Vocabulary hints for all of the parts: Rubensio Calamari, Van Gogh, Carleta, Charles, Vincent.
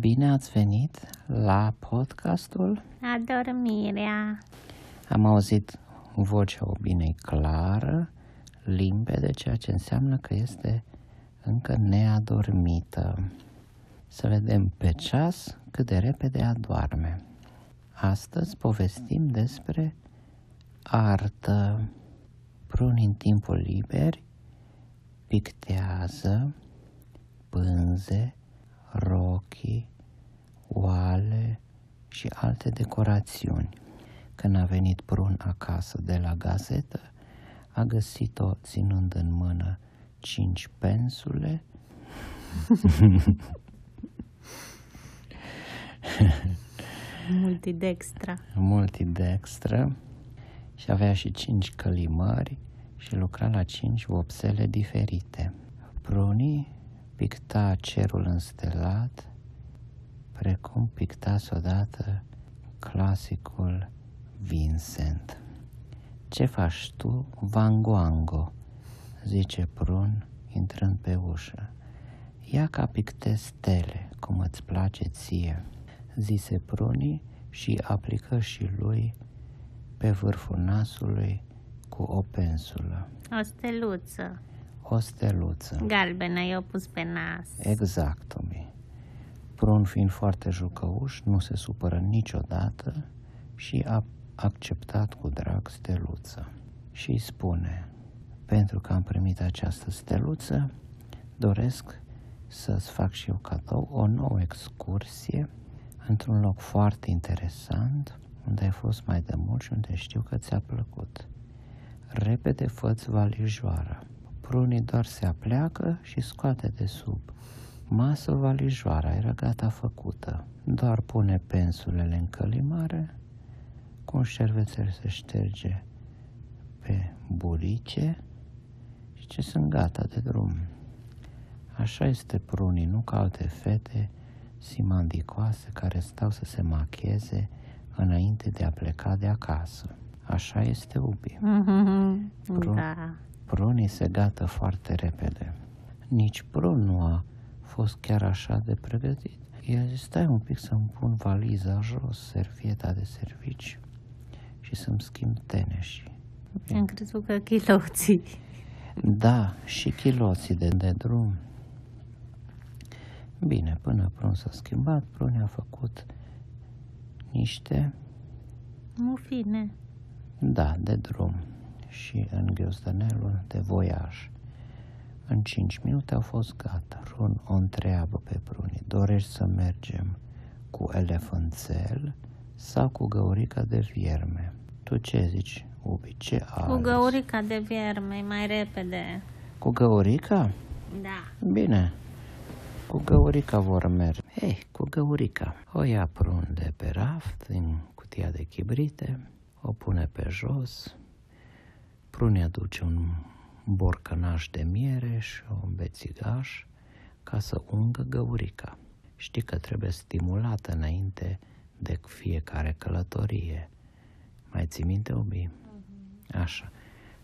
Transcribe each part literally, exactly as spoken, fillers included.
Bine ați venit la podcastul Adormirea. Am auzit vocea Obinei clară, limpede, ceea ce înseamnă că este încă neadormită. Să vedem pe ceas cât de repede adoarme. Astăzi povestim despre artă. Prunii în timpul liber pictează pânze, rochii, oale și alte decorațiuni. Când a venit Prun acasă de la gazetă, a găsit-o ținând în mână cinci pensule multidextră multidextră și avea și cinci călimări și lucra la cinci vopsele diferite. Prunii picta cerul înstelat, precum pictase odată clasicul Vincent. "Ce faci tu, Van Gogh?" zice Prun, intrând pe ușă. "Ia ca pictez stele, cum îți place ție," zise Prunii și aplică și lui pe vârful nasului cu o pensulă. O steluță. O steluță. Galbenă, i-o pus pe nas. Exact, Tomi. Prun, fiind foarte jucăuș, nu se supără niciodată și a acceptat cu drag steluță. Și îi spune: "Pentru că am primit această steluță, doresc să-ți fac și eu cadou o nouă excursie într-un loc foarte interesant, unde ai fost mai de mult și unde știu că ți-a plăcut. Repede fă-ți valijoara." Prunii doar se apleacă și scoate de sub masă valijoara, era gata făcută. Doar pune pensulele în călimare, cu un șervețel se șterge pe burice și ce sunt gata de drum. Așa este Prunii, nu ca alte fete simandicoase care stau să se macheze înainte de a pleca de acasă. Așa este Ubi. Mm-hmm. Prun... Da. Prunii se gata foarte repede. Nici Prun nu a fost chiar așa de pregătit. El zice: "Stai un pic să-mi pun valiza jos, servieta de servici și să-mi schimb teneșii." Am crezut că chiloții. Da, și chiloții de, de drum. Bine, până Prun s-a schimbat, Prun a făcut niște mufine. Da, de drum. Și în ghiozdanelul de voiaj. În cinci minute au fost gata. Prun o întreabă pe Prunii: "Dorești să mergem cu elefanțel sau cu găurica de vierme?" "Tu ce zici, Ubi, ce alegi?" "Cu găurica de vierme, mai repede." "Cu găurica?" "Da." "Bine, cu găurica vor merge." "Hei, cu găurica." O ia Prun de pe raft, din cutia de chibrite, o pune pe jos. Prunii aduce un borcănaș de miere și un bețigaș ca să ungă găurica. Știi că trebuie stimulată înainte de fiecare călătorie. Mai ții minte, Obi? Așa.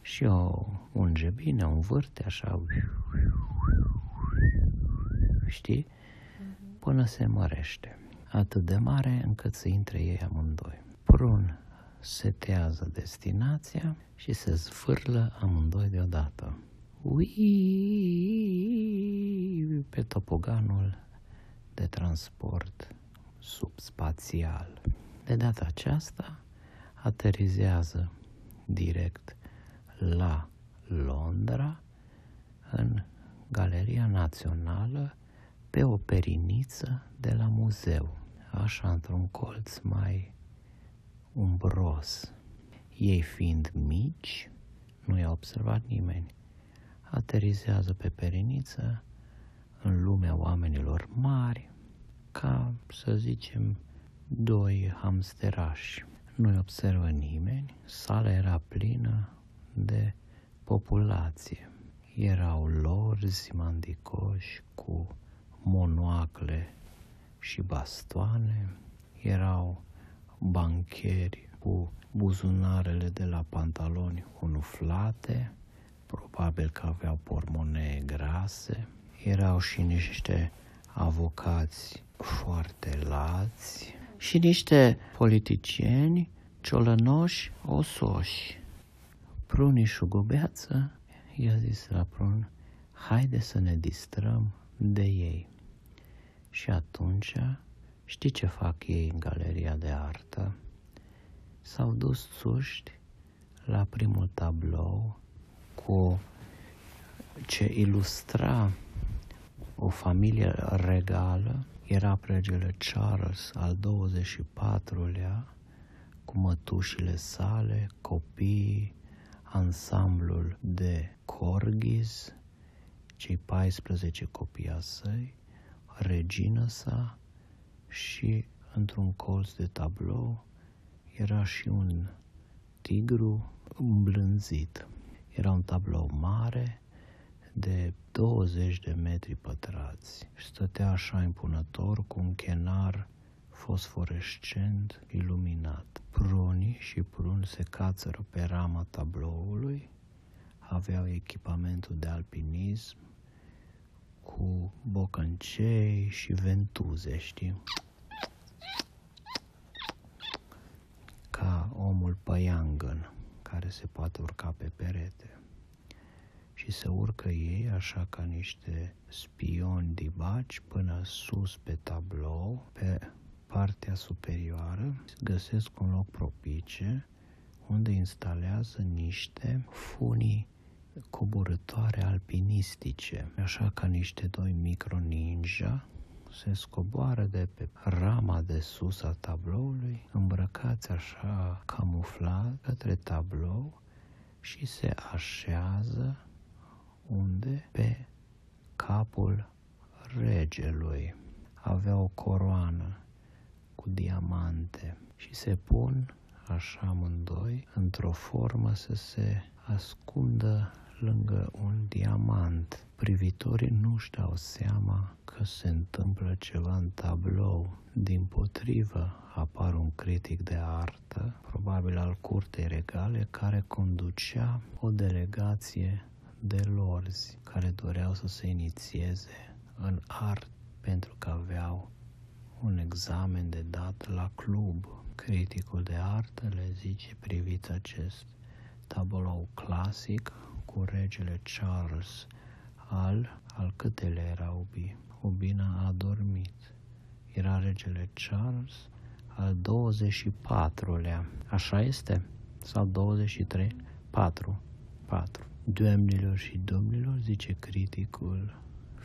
Și o unge bine, o învârte așa, știi? Până se mărește. Atât de mare încât să intre ei amândoi. Prun setează destinația și se zvârlă amândoi deodată. Uiii, pe topoganul de transport subspațial. De data aceasta aterizează direct la Londra, în Galeria Națională, pe o periniță de la muzeu, așa într-un colț mai umbros. Ei fiind mici, nu i-a observat nimeni. Aterizează pe periniță în lumea oamenilor mari, ca să zicem doi hamsterași. Nu-i observă nimeni, sala era plină de populație. Erau lorzi mandicoși cu monoacle și bastoane, erau bancheri cu buzunarele de la pantaloni umflate, probabil că aveau pormonee grase, erau și niște avocați foarte lați și niște politicieni ciolănoși, osoși. Prunișul Gobeață i-a zis la Prun, haide să ne distrăm de ei. Și atunci, știi ce fac ei în galeria de artă? S-au dus suști la primul tablou cu ce ilustra o familie regală. Era regele Charles al douăzeci și patrulea cu mătușile sale, copiii, ansamblul de corgis, cei paisprezece copii ai săi, regina sa și într-un colț de tablou era și un tigru îmblânzit. Era un tablou mare de douăzeci de metri pătrați. Stătea așa impunător cu un chenar fosforescent iluminat. Prunii și Prun se cațără pe rama tabloului, aveau echipamentul de alpinism cu bocăncei și ventuze, știi? Ca omul păiangăn care se poate urca pe perete. Și se urcă ei așa ca niște spioni dibaci până sus pe tablou, pe partea superioară, găsesc un loc propice unde instalează niște funii coborătoare alpinistice. Așa ca niște doi micro ninja se scoboară de pe rama de sus a tabloului, îmbrăcați așa camuflat către tablou și se așează unde? Pe capul regelui. Avea o coroană cu diamante și se pun așa amândoi într-o formă să se ascundă lângă un diamant. Privitorii nu-și dau seama că se întâmplă ceva în tablou. Dimpotrivă, apar un critic de artă, probabil al curtei regale, care conducea o delegație de lorzi care doreau să se inițieze în artă pentru că aveau un examen de dat la club. Criticul de artă le zice, priviți acest tablou clasic cu regele Charles al, al câtele era Ubi. Ubina a dormit. Era regele Charles al douăzeci și patrulea. Așa este? Sau douăzeci și trei? patru. patru. Doamnelor și domnilor, zice criticul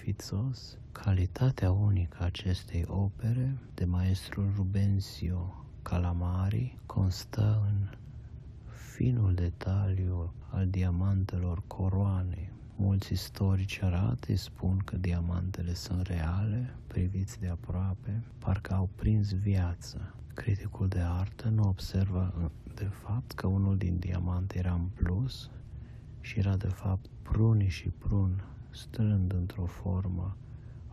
fițos, calitatea unică a acestei opere de maestrul Rubensio Calamari constă în finul detaliu al diamantelor coroane. Mulți istorici arate spun că diamantele sunt reale, priviți de aproape, parcă au prins viață. Criticul de artă nu observă de fapt că unul din diamante era în plus și era de fapt Prunii și Prun strând într-o formă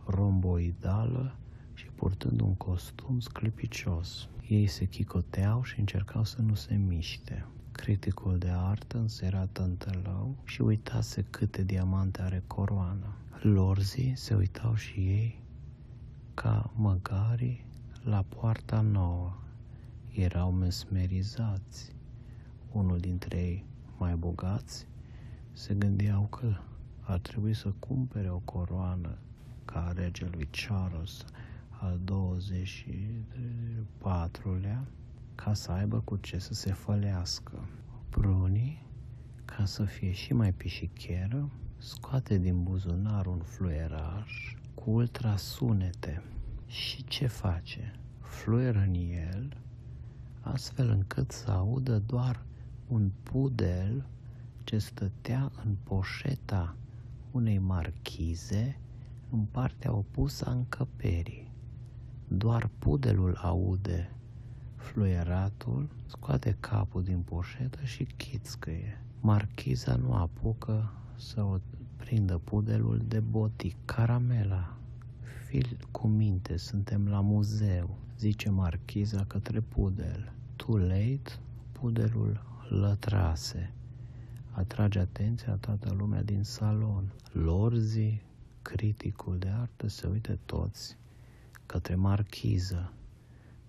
romboidală și purtând un costum sclipicios. Ei se chicoteau și încercau să nu se miște. Criticul de artă însera tântălău și uitase câte diamante are coroana. Lorzii se uitau și ei ca măgarii la poarta nouă. Erau mesmerizați. Unul dintre ei, mai bogați, se gândeau că ar trebui să cumpere o coroană ca regelui Charles al douăzeci și patrulea ca să aibă cu ce să se fălească. Prunii, ca să fie și mai pișicheră, scoate din buzunar un fluieraj cu ultrasunete. Și ce face? Fluieră în el, astfel încât să audă doar un pudel ce stătea în poșeta unei marchize în partea opusă a încăperii. Doar pudelul aude fluieratul, scoate capul din poșetă și chițcăie. Marchiza nu apucă să o prindă pudelul de botic. Caramela, fii cu minte, suntem la muzeu, zice marchiza către pudel. Too late, pudelul lătrase. Atrage atenția toată lumea din salon. Lorzii, criticul de artă, se uită toți către marchiză.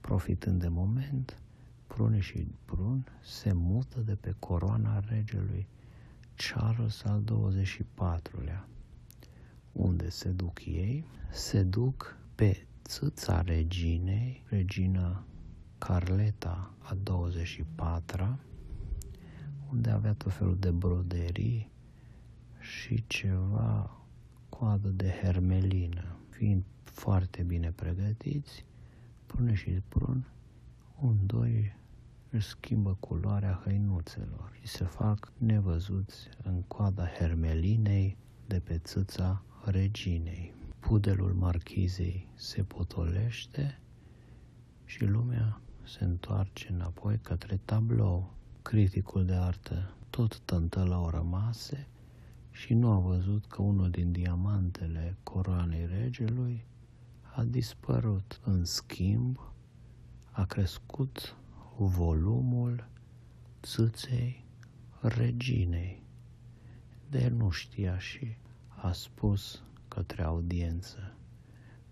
Profitând de moment, Prune și Brun se mută de pe coroana regelui Charles al douăzeci și patrulea. Unde se duc ei? Se duc pe țâța reginei, regina Carleta a douăzeci și patra, unde avea tot felul de broderii și ceva coadă de hermelină. Fiind foarte bine pregătiți, Prune și Prun, amândoi își schimbă culoarea hăinuțelor și se fac nevăzuți în coada hermelinei de pe țâța reginei. Pudelul marchizei se potolește și lumea se întoarce înapoi către tablou. Criticul de artă tot tântălă au rămase și nu a văzut că unul din diamantele coroanei regelui a dispărut. În schimb, a crescut volumul țâței reginei. De nu știa și a spus către audiență: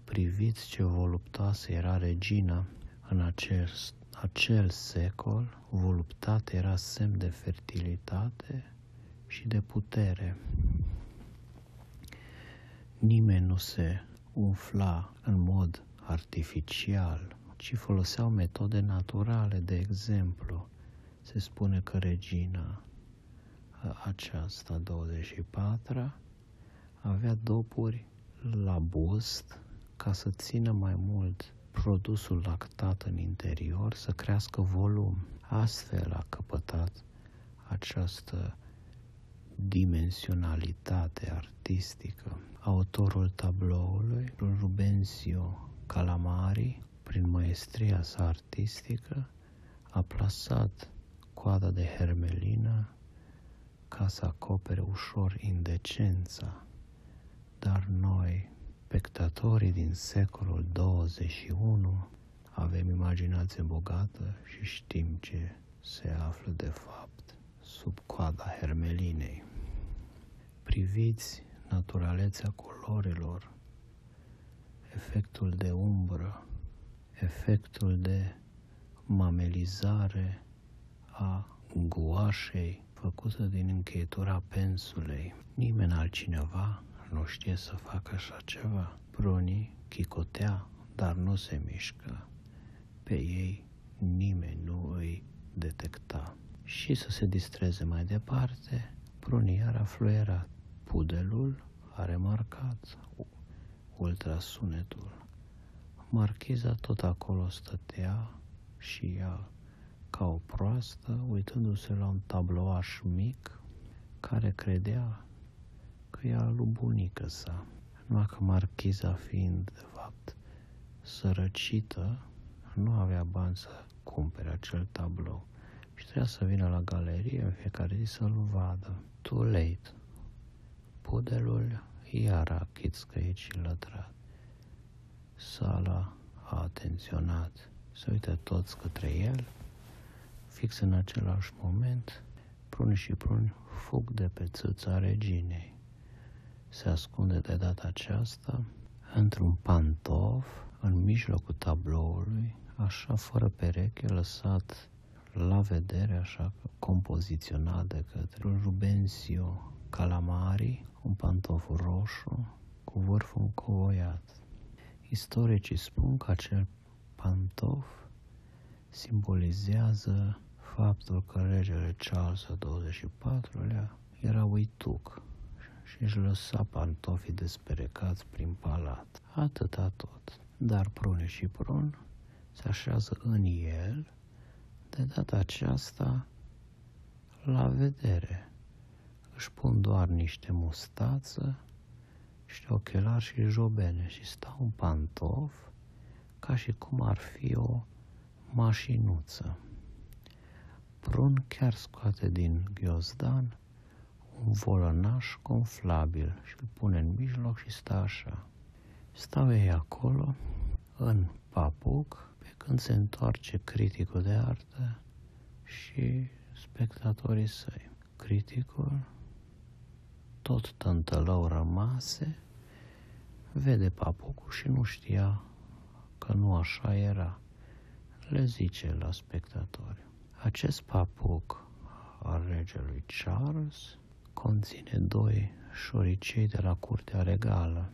priviți ce voluptoasă era regina în acest, acel secol, voluptatea era semn de fertilitate și de putere. Nimeni nu se umfla în mod artificial, ci foloseau metode naturale. De exemplu, se spune că regina aceasta douăzeci și patra avea dopuri la bust ca să țină mai mult produsul lactat în interior, să crească volum. Astfel a căpătat această dimensionalitate artistică. Autorul tabloului, Rubensio Calamari, prin maestria sa artistică, a plasat coada de hermelină ca să acopere ușor indecența. Dar noi, spectatorii din secolul douăzeci și unu, avem imaginație bogată și știm ce se află de fapt sub coada hermelinei. Priviți naturalețea culorilor, efectul de umbră, efectul de mamelizare a guașei făcută din încheietura pensulei. Nimeni altcineva nu știe să facă așa ceva. Prunii chicotea, dar nu se mișcă. Pe ei nimeni nu îi detecta. Și să se distreze mai departe, Prunii iar a fluierat. Pudelul a remarcat ultrasunetul. Marchiza tot acolo stătea și ea, ca o proastă, uitându-se la un tabloaș mic, care credea că e al lui bunică sa. Numai că marchiza, fiind de fapt sărăcită, nu avea bani să cumpere acel tablou și trebuia să vină la galerie în fiecare zi să-l vadă. Too late. Pudelul iar a chițcăit și lătrat. Sala a atenționat, se uită toți către el. Fix în același moment, Pruni și Pruni fug de pe țâța reginei. Se ascunde de data aceasta într-un pantof în mijlocul tabloului, așa fără pereche, lăsat la vedere, așa compoziționat de către Rubensio Calamari, un pantof roșu cu vârful încovoiat. Istoricii spun că acel pantof simbolizează faptul că regele Charles al douăzeci și patrulea era uituc și își lăsa pantofii desperecați prin palat. Atâta tot. Dar Prune și Prun se așează în el, de data aceasta la vedere. Își pun doar niște mustață, niște ochelari și jobene și stau în pantof ca și cum ar fi o mașinuță. Prun chiar scoate din ghiozdan un volănaș gonflabil și îl pune în mijloc și stă așa. Stau ei acolo, în papuc, pe când se întoarce criticul de artă și spectatorii săi. Criticul, tot tântălău rămase, vede papucul și nu știa că nu așa era, le zice la spectatori. Acest papuc al regelui Charles conține doi șoricei de la curtea regală.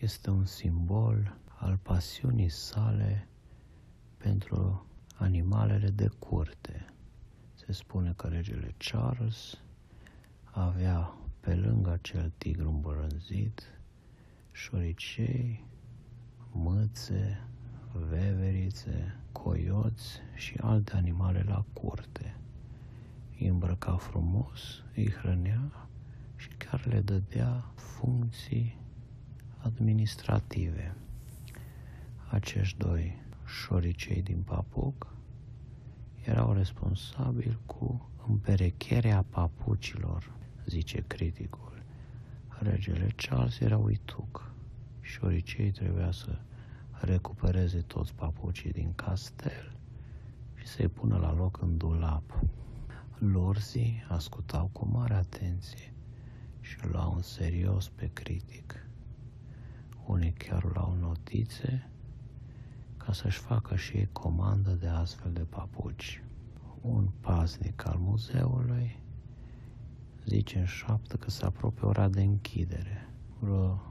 Este un simbol al pasiunii sale pentru animalele de curte. Se spune că regele Charles avea pe lângă acel tigru îmbrânzit șoricei, mâțe, veverițe, coioți și alte animale la curte. Îi îmbrăca frumos, îi hrănea și chiar le dădea funcții administrative. Acești doi șoricei din papuc erau responsabili cu împerecherea papucilor, zice criticul. Regele Charles era uituc. Șoricei trebuia să recupereze toți papucii din castel și să-i pună la loc în dulap. Lorzii ascultau cu mare atenție și luau în serios pe critic. Unii chiar luau notițe ca să-și facă și ei comandă de astfel de papuci. Un paznic al muzeului zice în șoaptă că se apropie ora de închidere. Vreo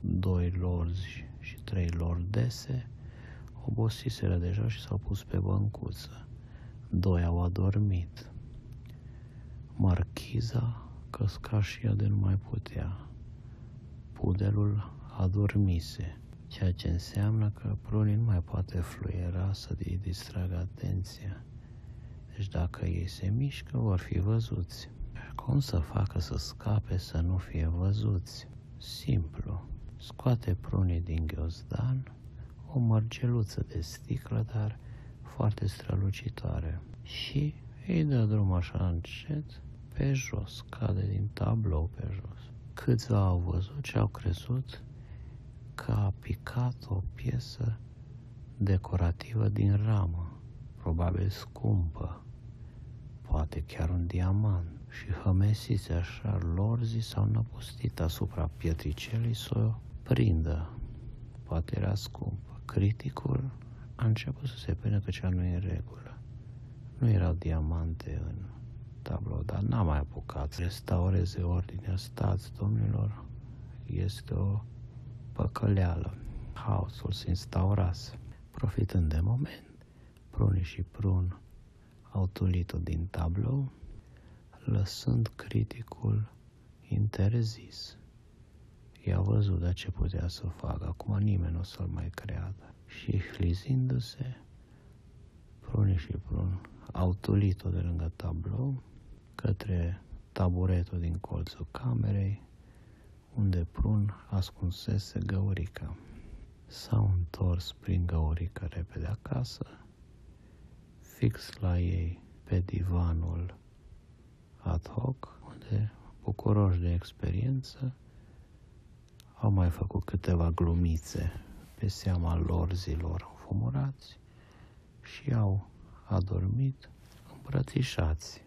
doi lorzi și trei lordese obosiseră deja și s-au pus pe băncuță. Doi au adormit. Marchiza căsca și ea de nu mai putea. Pudelul adormise, ceea ce înseamnă că prunii nu mai poate fluiera să îi distragă atenția. Deci dacă ei se mișcă, vor fi văzuți. Cum să facă să scape să nu fie văzuți? Simplu. Scoate prunii din ghiozdan, o mărgeluță de sticlă, dar foarte strălucitoare, și îi dă drum așa încet pe jos, cade din tablou pe jos. Câțiva au văzut și au crezut că a picat o piesă decorativă din ramă, probabil scumpă, poate chiar un diamant, și hămesiți așa lorzii s-au năpustit asupra pietricelii să o prindă. Poate era scumpă. Criticul a început să se pene că cea nu e în regulă. Nu erau diamante în tablou, dar n-a mai apucat să restaureze ordinea. Stați, domnilor, este o păcăleală. Haosul se instaurase. Profitând de moment, prunii și prun au tulit-o din tablou, lăsând criticul interzis. I-a văzut, dar ce putea să facă? Acum nimeni nu o să-l mai creadă. Și hlizindu-se, prunii și prun au tulit-o de lângă tablou către taburetul din colțul camerei, unde prun ascunsese găurica. S-au întors prin găurică repede acasă, fix la ei pe divanul ad hoc, unde, bucuroși de experiență, au mai făcut câteva glumițe pe seama lorzilor înfumurați și au adormit îmbrățișați.